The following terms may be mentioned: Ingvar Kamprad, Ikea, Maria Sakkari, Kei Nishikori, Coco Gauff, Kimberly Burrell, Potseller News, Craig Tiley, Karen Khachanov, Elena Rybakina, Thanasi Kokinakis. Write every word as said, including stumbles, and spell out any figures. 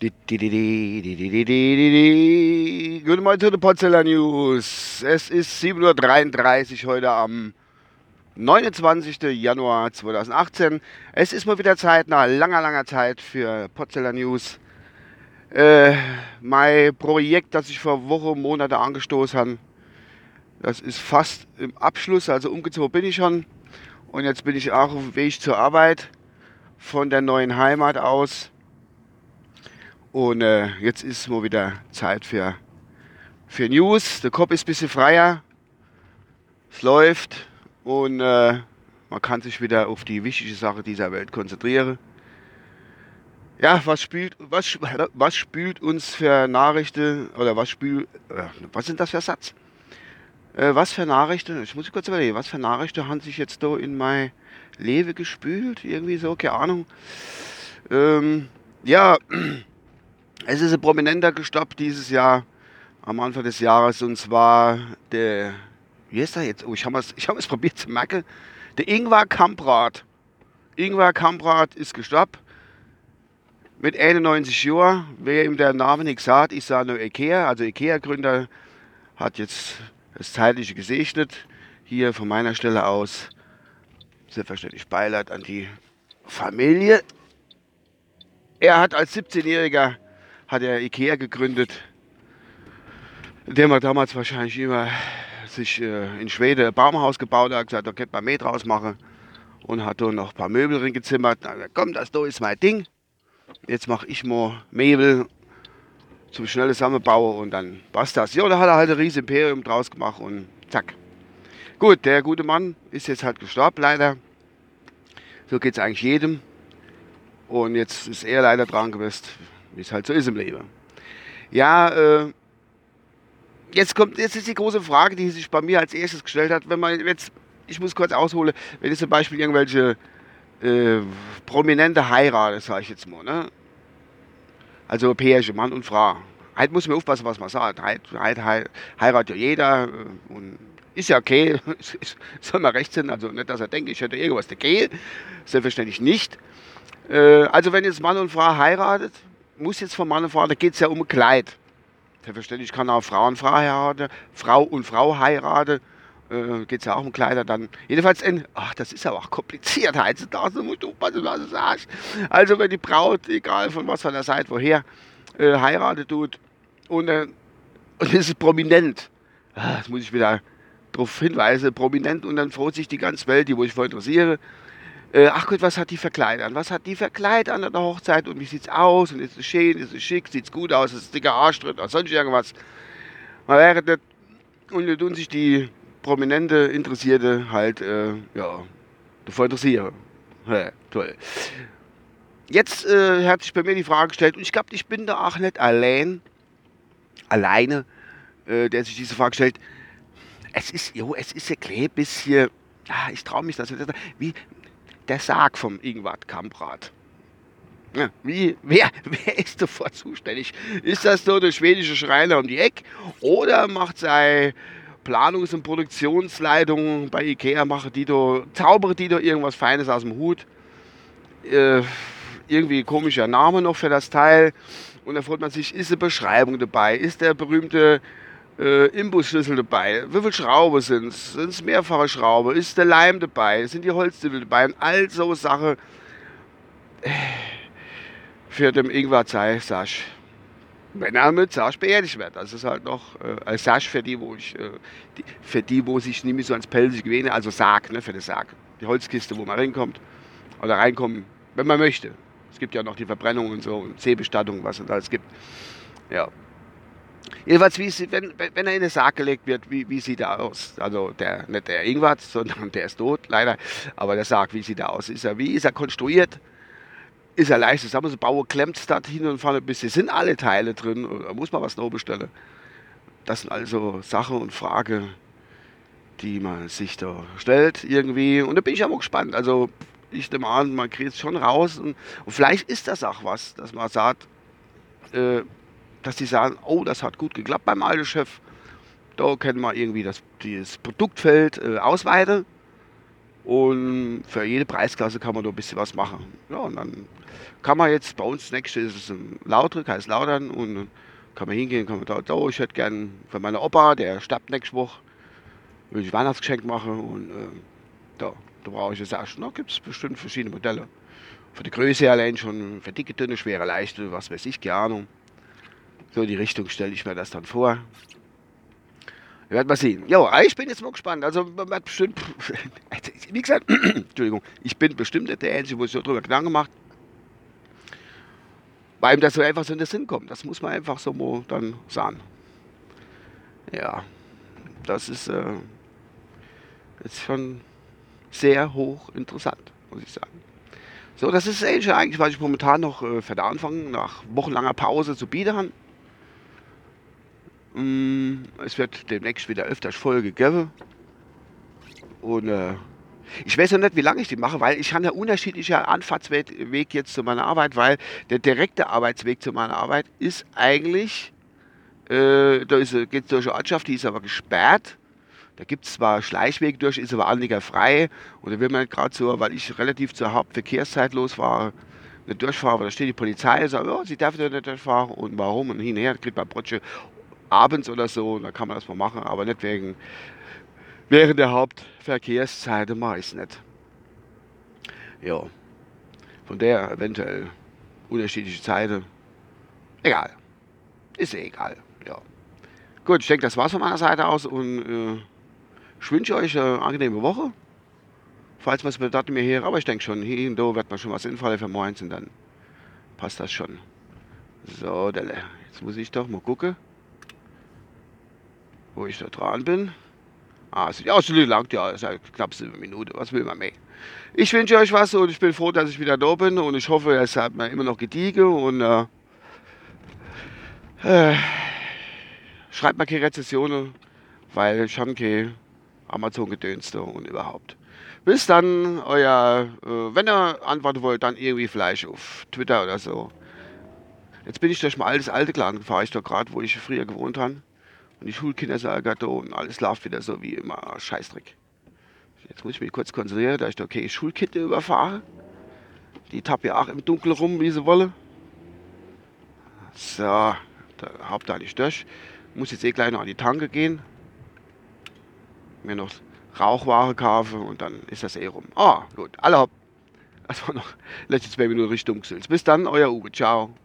Guten Morgen zu den Potseller News. Es ist sieben Uhr dreiunddreißig heute am neunundzwanzigsten Januar zweitausendachtzehn. Es ist mal wieder Zeit, nach langer, langer Zeit für Potseller News. Äh, mein Projekt, das ich vor Wochen, Monate angestoßen habe, das ist fast im Abschluss. Also umgezogen bin ich schon. Und jetzt bin ich auch auf dem Weg zur Arbeit von der neuen Heimat aus. Und äh, jetzt ist mal wieder Zeit für, für News. Der Kopf ist ein bisschen freier. Es läuft. Und äh, man kann sich wieder auf die wichtige Sache dieser Welt konzentrieren. Ja, was spült, was, was spült uns für Nachrichten? Oder was spült. Äh, was sind das für Satz? Äh, was für Nachrichten? Ich muss kurz überlegen. Was für Nachrichten haben sich jetzt da in mein Leben gespült? Irgendwie so, keine Ahnung. Ähm, ja. Es ist ein Prominenter gestoppt dieses Jahr, am Anfang des Jahres, und zwar der, wie heißt er jetzt? Oh, ich habe es hab probiert zu merken. Der Ingvar Kamprad. Ingvar Kamprad ist gestoppt. Mit einundneunzig Jahren, wer ihm der Name nichts sagt, ich sage nur Ikea. Also Ikea-Gründer hat jetzt das Zeitliche gesegnet. Hier von meiner Stelle aus selbstverständlich Beileid an die Familie. Er hat als siebzehnjähriger hat er Ikea gegründet, der man damals wahrscheinlich immer sich äh, in Schweden ein Baumhaus gebaut hat, gesagt, da könnte man mehr draus machen, und hat da noch ein paar Möbel drin gezimmert. Na, komm, das da ist mein Ding. Jetzt mache ich mal Möbel zum schnellen Zusammenbauen und dann passt das. Ja, da hat er halt ein riesen Imperium draus gemacht und zack. Gut, der gute Mann ist jetzt halt gestorben, leider. So geht es eigentlich jedem. Und jetzt ist er leider dran gewesen, wie es halt so ist im Leben. Ja, äh, jetzt kommt, jetzt ist die große Frage, die sich bei mir als erstes gestellt hat, wenn man jetzt, ich muss kurz ausholen, wenn jetzt zum Beispiel irgendwelche äh, prominente heiraten, sage ich jetzt mal, ne? Also Pärchen, Mann und Frau. Heute muss man aufpassen, was man sagt. Heute, heute, heute heiratet ja jeder und ist ja okay, soll man recht sein, also nicht, dass er denkt, ich hätte irgendwas dagegen, selbstverständlich nicht. Äh, also wenn jetzt Mann und Frau heiratet, muss jetzt von Mann und Frau, da geht es ja um ein Kleid. Selbstverständlich kann auch Frau und Frau heiraten, Frau und Frau heiraten, äh, geht es ja auch um Kleider dann. Jedenfalls, in, ach, das ist aber auch kompliziert, heutzutage musst du aufpassen, was du sagst. Also wenn die Braut, egal von was von der Seite, woher, äh, heiratet tut und, äh, und ist es prominent, das muss ich wieder darauf hinweisen, prominent, und dann freut sich die ganze Welt, die wo ich voll interessiere. Ach gut, was hat die für Kleid an? Was hat die für Kleid an der Hochzeit? Und wie sieht's aus? Und ist es schön? Ist es schick? Sieht's gut aus? Ist es dicker Arsch drin? Oder sonst irgendwas? Man wäre das, und tun sich die Prominente, Interessierte halt, äh, ja, davon interessieren. Ja, toll. Jetzt äh, hat sich bei mir die Frage gestellt, und ich glaube, ich bin da auch nicht allein, alleine, äh, der sich diese Frage stellt. Es ist, jo, es ist ja klein bisschen, ah, ich traue mich das nicht. Wie... Der Sarg vom Ingvar Kamprad. Ja, wie, wer, wer ist davor zuständig? Ist das nur der schwedische Schreiner um die Ecke? Oder macht seine Planungs- und Produktionsleitung bei Ikea, macht die da, zaubert die da irgendwas Feines aus dem Hut? Äh, irgendwie komischer Name noch für das Teil. Und da fragt man sich, ist eine Beschreibung dabei? Ist der berühmte Äh, Imbusschlüssel dabei? Wie viele Schrauben sind es? Sind es mehrfache Schrauben? Ist der Leim dabei? Sind die Holzdübel dabei? Und all so Sachen für den Ingvar sei Sasch. Wenn er mit Sasch beerdigt wird. Das ist halt noch äh, Sasch für die, wo ich, äh, die, für die, wo sich nicht mehr so ans Pelzig gewähne. Also Sarg, ne, für den Sarg. Die Holzkiste, wo man reinkommt. Oder reinkommen, wenn man möchte. Es gibt ja noch die Verbrennung und so. Und Seebestattung, was es alles gibt. Ja. Jedenfalls, wie, wenn, wenn er in den Sarg gelegt wird, wie, wie sieht er aus? Also der, nicht der Ingvar, sondern der ist tot, leider. Aber der Sarg, wie sieht er aus? Ist er, wie ist er konstruiert? Ist er leicht zusammenzubauen? Klemmt es da hin und vorne ein bisschen? Sind alle Teile drin? Oder muss man was noch bestellen? Das sind also Sachen und Fragen, die man sich da stellt irgendwie. Und da bin ich ja mal gespannt. Also ich nehme an, man kriegt es schon raus. Und, und vielleicht ist das auch was, dass man sagt, äh, dass die sagen, oh, das hat gut geklappt beim alten Chef. Da können wir irgendwie das, das Produktfeld äh, ausweiten Und für jede Preisklasse kann man da ein bisschen was machen. Ja, und dann kann man jetzt, bei uns nächste ist es ein Lautrick, heißt Lautern, und kann man hingehen, kann man da, oh, ich hätte gern für meine Opa, der stirbt nächste Woche, will ich Weihnachtsgeschenk machen, und äh, da, da brauche ich das erste. Da gibt es bestimmt verschiedene Modelle. Für die Größe allein schon, für dicke, dünne, schwere, leichte, was weiß ich, keine Ahnung. So in die Richtung stelle ich mir das dann vor. Wir werden mal sehen. Jo, ich bin jetzt mal gespannt. Also, man hat bestimmt, wie gesagt, Entschuldigung, ich bin bestimmt nicht der Einzige, wo ich so drüber Gedanken gemacht habe, weil ihm das so einfach so in den Sinn kommt. Das muss man einfach so mal dann sagen. Ja, das ist äh, jetzt schon sehr hoch interessant, muss ich sagen. So, das ist eigentlich, was ich momentan noch äh, für den Anfang nach wochenlanger Pause zu bieten habe. Es wird demnächst wieder öfters Folge geben. Und äh, ich weiß ja nicht, wie lange ich die mache, weil ich habe ja unterschiedliche Anfahrtsweg jetzt zu meiner Arbeit, weil der direkte Arbeitsweg zu meiner Arbeit ist eigentlich, äh, da geht es durch eine Ortschaft, die ist aber gesperrt. Da gibt es zwar Schleichweg durch, ist aber anliegend frei. Und da will man gerade so, weil ich relativ zur Hauptverkehrszeit los war, nicht durchfahren, aber da steht die Polizei und sagt, oh, sie darf nicht durchfahren und warum und hin und her, kriegt man Brotsche. Abends oder so, da kann man das mal machen, aber nicht wegen, während der Hauptverkehrszeit mache ich es nicht. Ja, von der eventuell unterschiedliche Zeiten, egal, ist egal, ja. Gut, ich denke, das war's von meiner Seite aus und äh, ich wünsche euch eine angenehme Woche, falls was mir mir hier, aber ich denke schon, hier und da wird man schon was infallen für morgens und dann passt das schon. So, jetzt muss ich doch mal gucken, wo ich da dran bin. Ah, es ist ja so lang, ja, es ist knapp sieben Minuten, was will man mehr? Ich wünsche euch was und ich bin froh, dass ich wieder da bin und ich hoffe, es hat mir immer noch gediegen und äh, äh, schreibt mal keine Rezessionen, weil ich habe keine Amazon-Gedönste und überhaupt. Bis dann, euer, äh, wenn ihr antworten wollt, dann irgendwie vielleicht auf Twitter oder so. Jetzt bin ich durch mal alles alte Klagen gefahren, ich doch gerade, wo ich früher gewohnt habe. Und die Schulkinder sagen, und alles läuft wieder so wie immer, Scheißdreck. Jetzt muss ich mich kurz konzentrieren, da ich da okay Schulkinder überfahre. Die tappen ja auch im Dunkeln rum, wie sie wollen. So, da habt ihr nicht durch. Muss jetzt eh gleich noch an die Tanke gehen. Mir noch Rauchware kaufen und dann ist das eh rum. Ah, gut, alle hopp. Das war noch letzte zwei Minuten richtig dumm gesülzt. Bis dann, euer Uwe, ciao.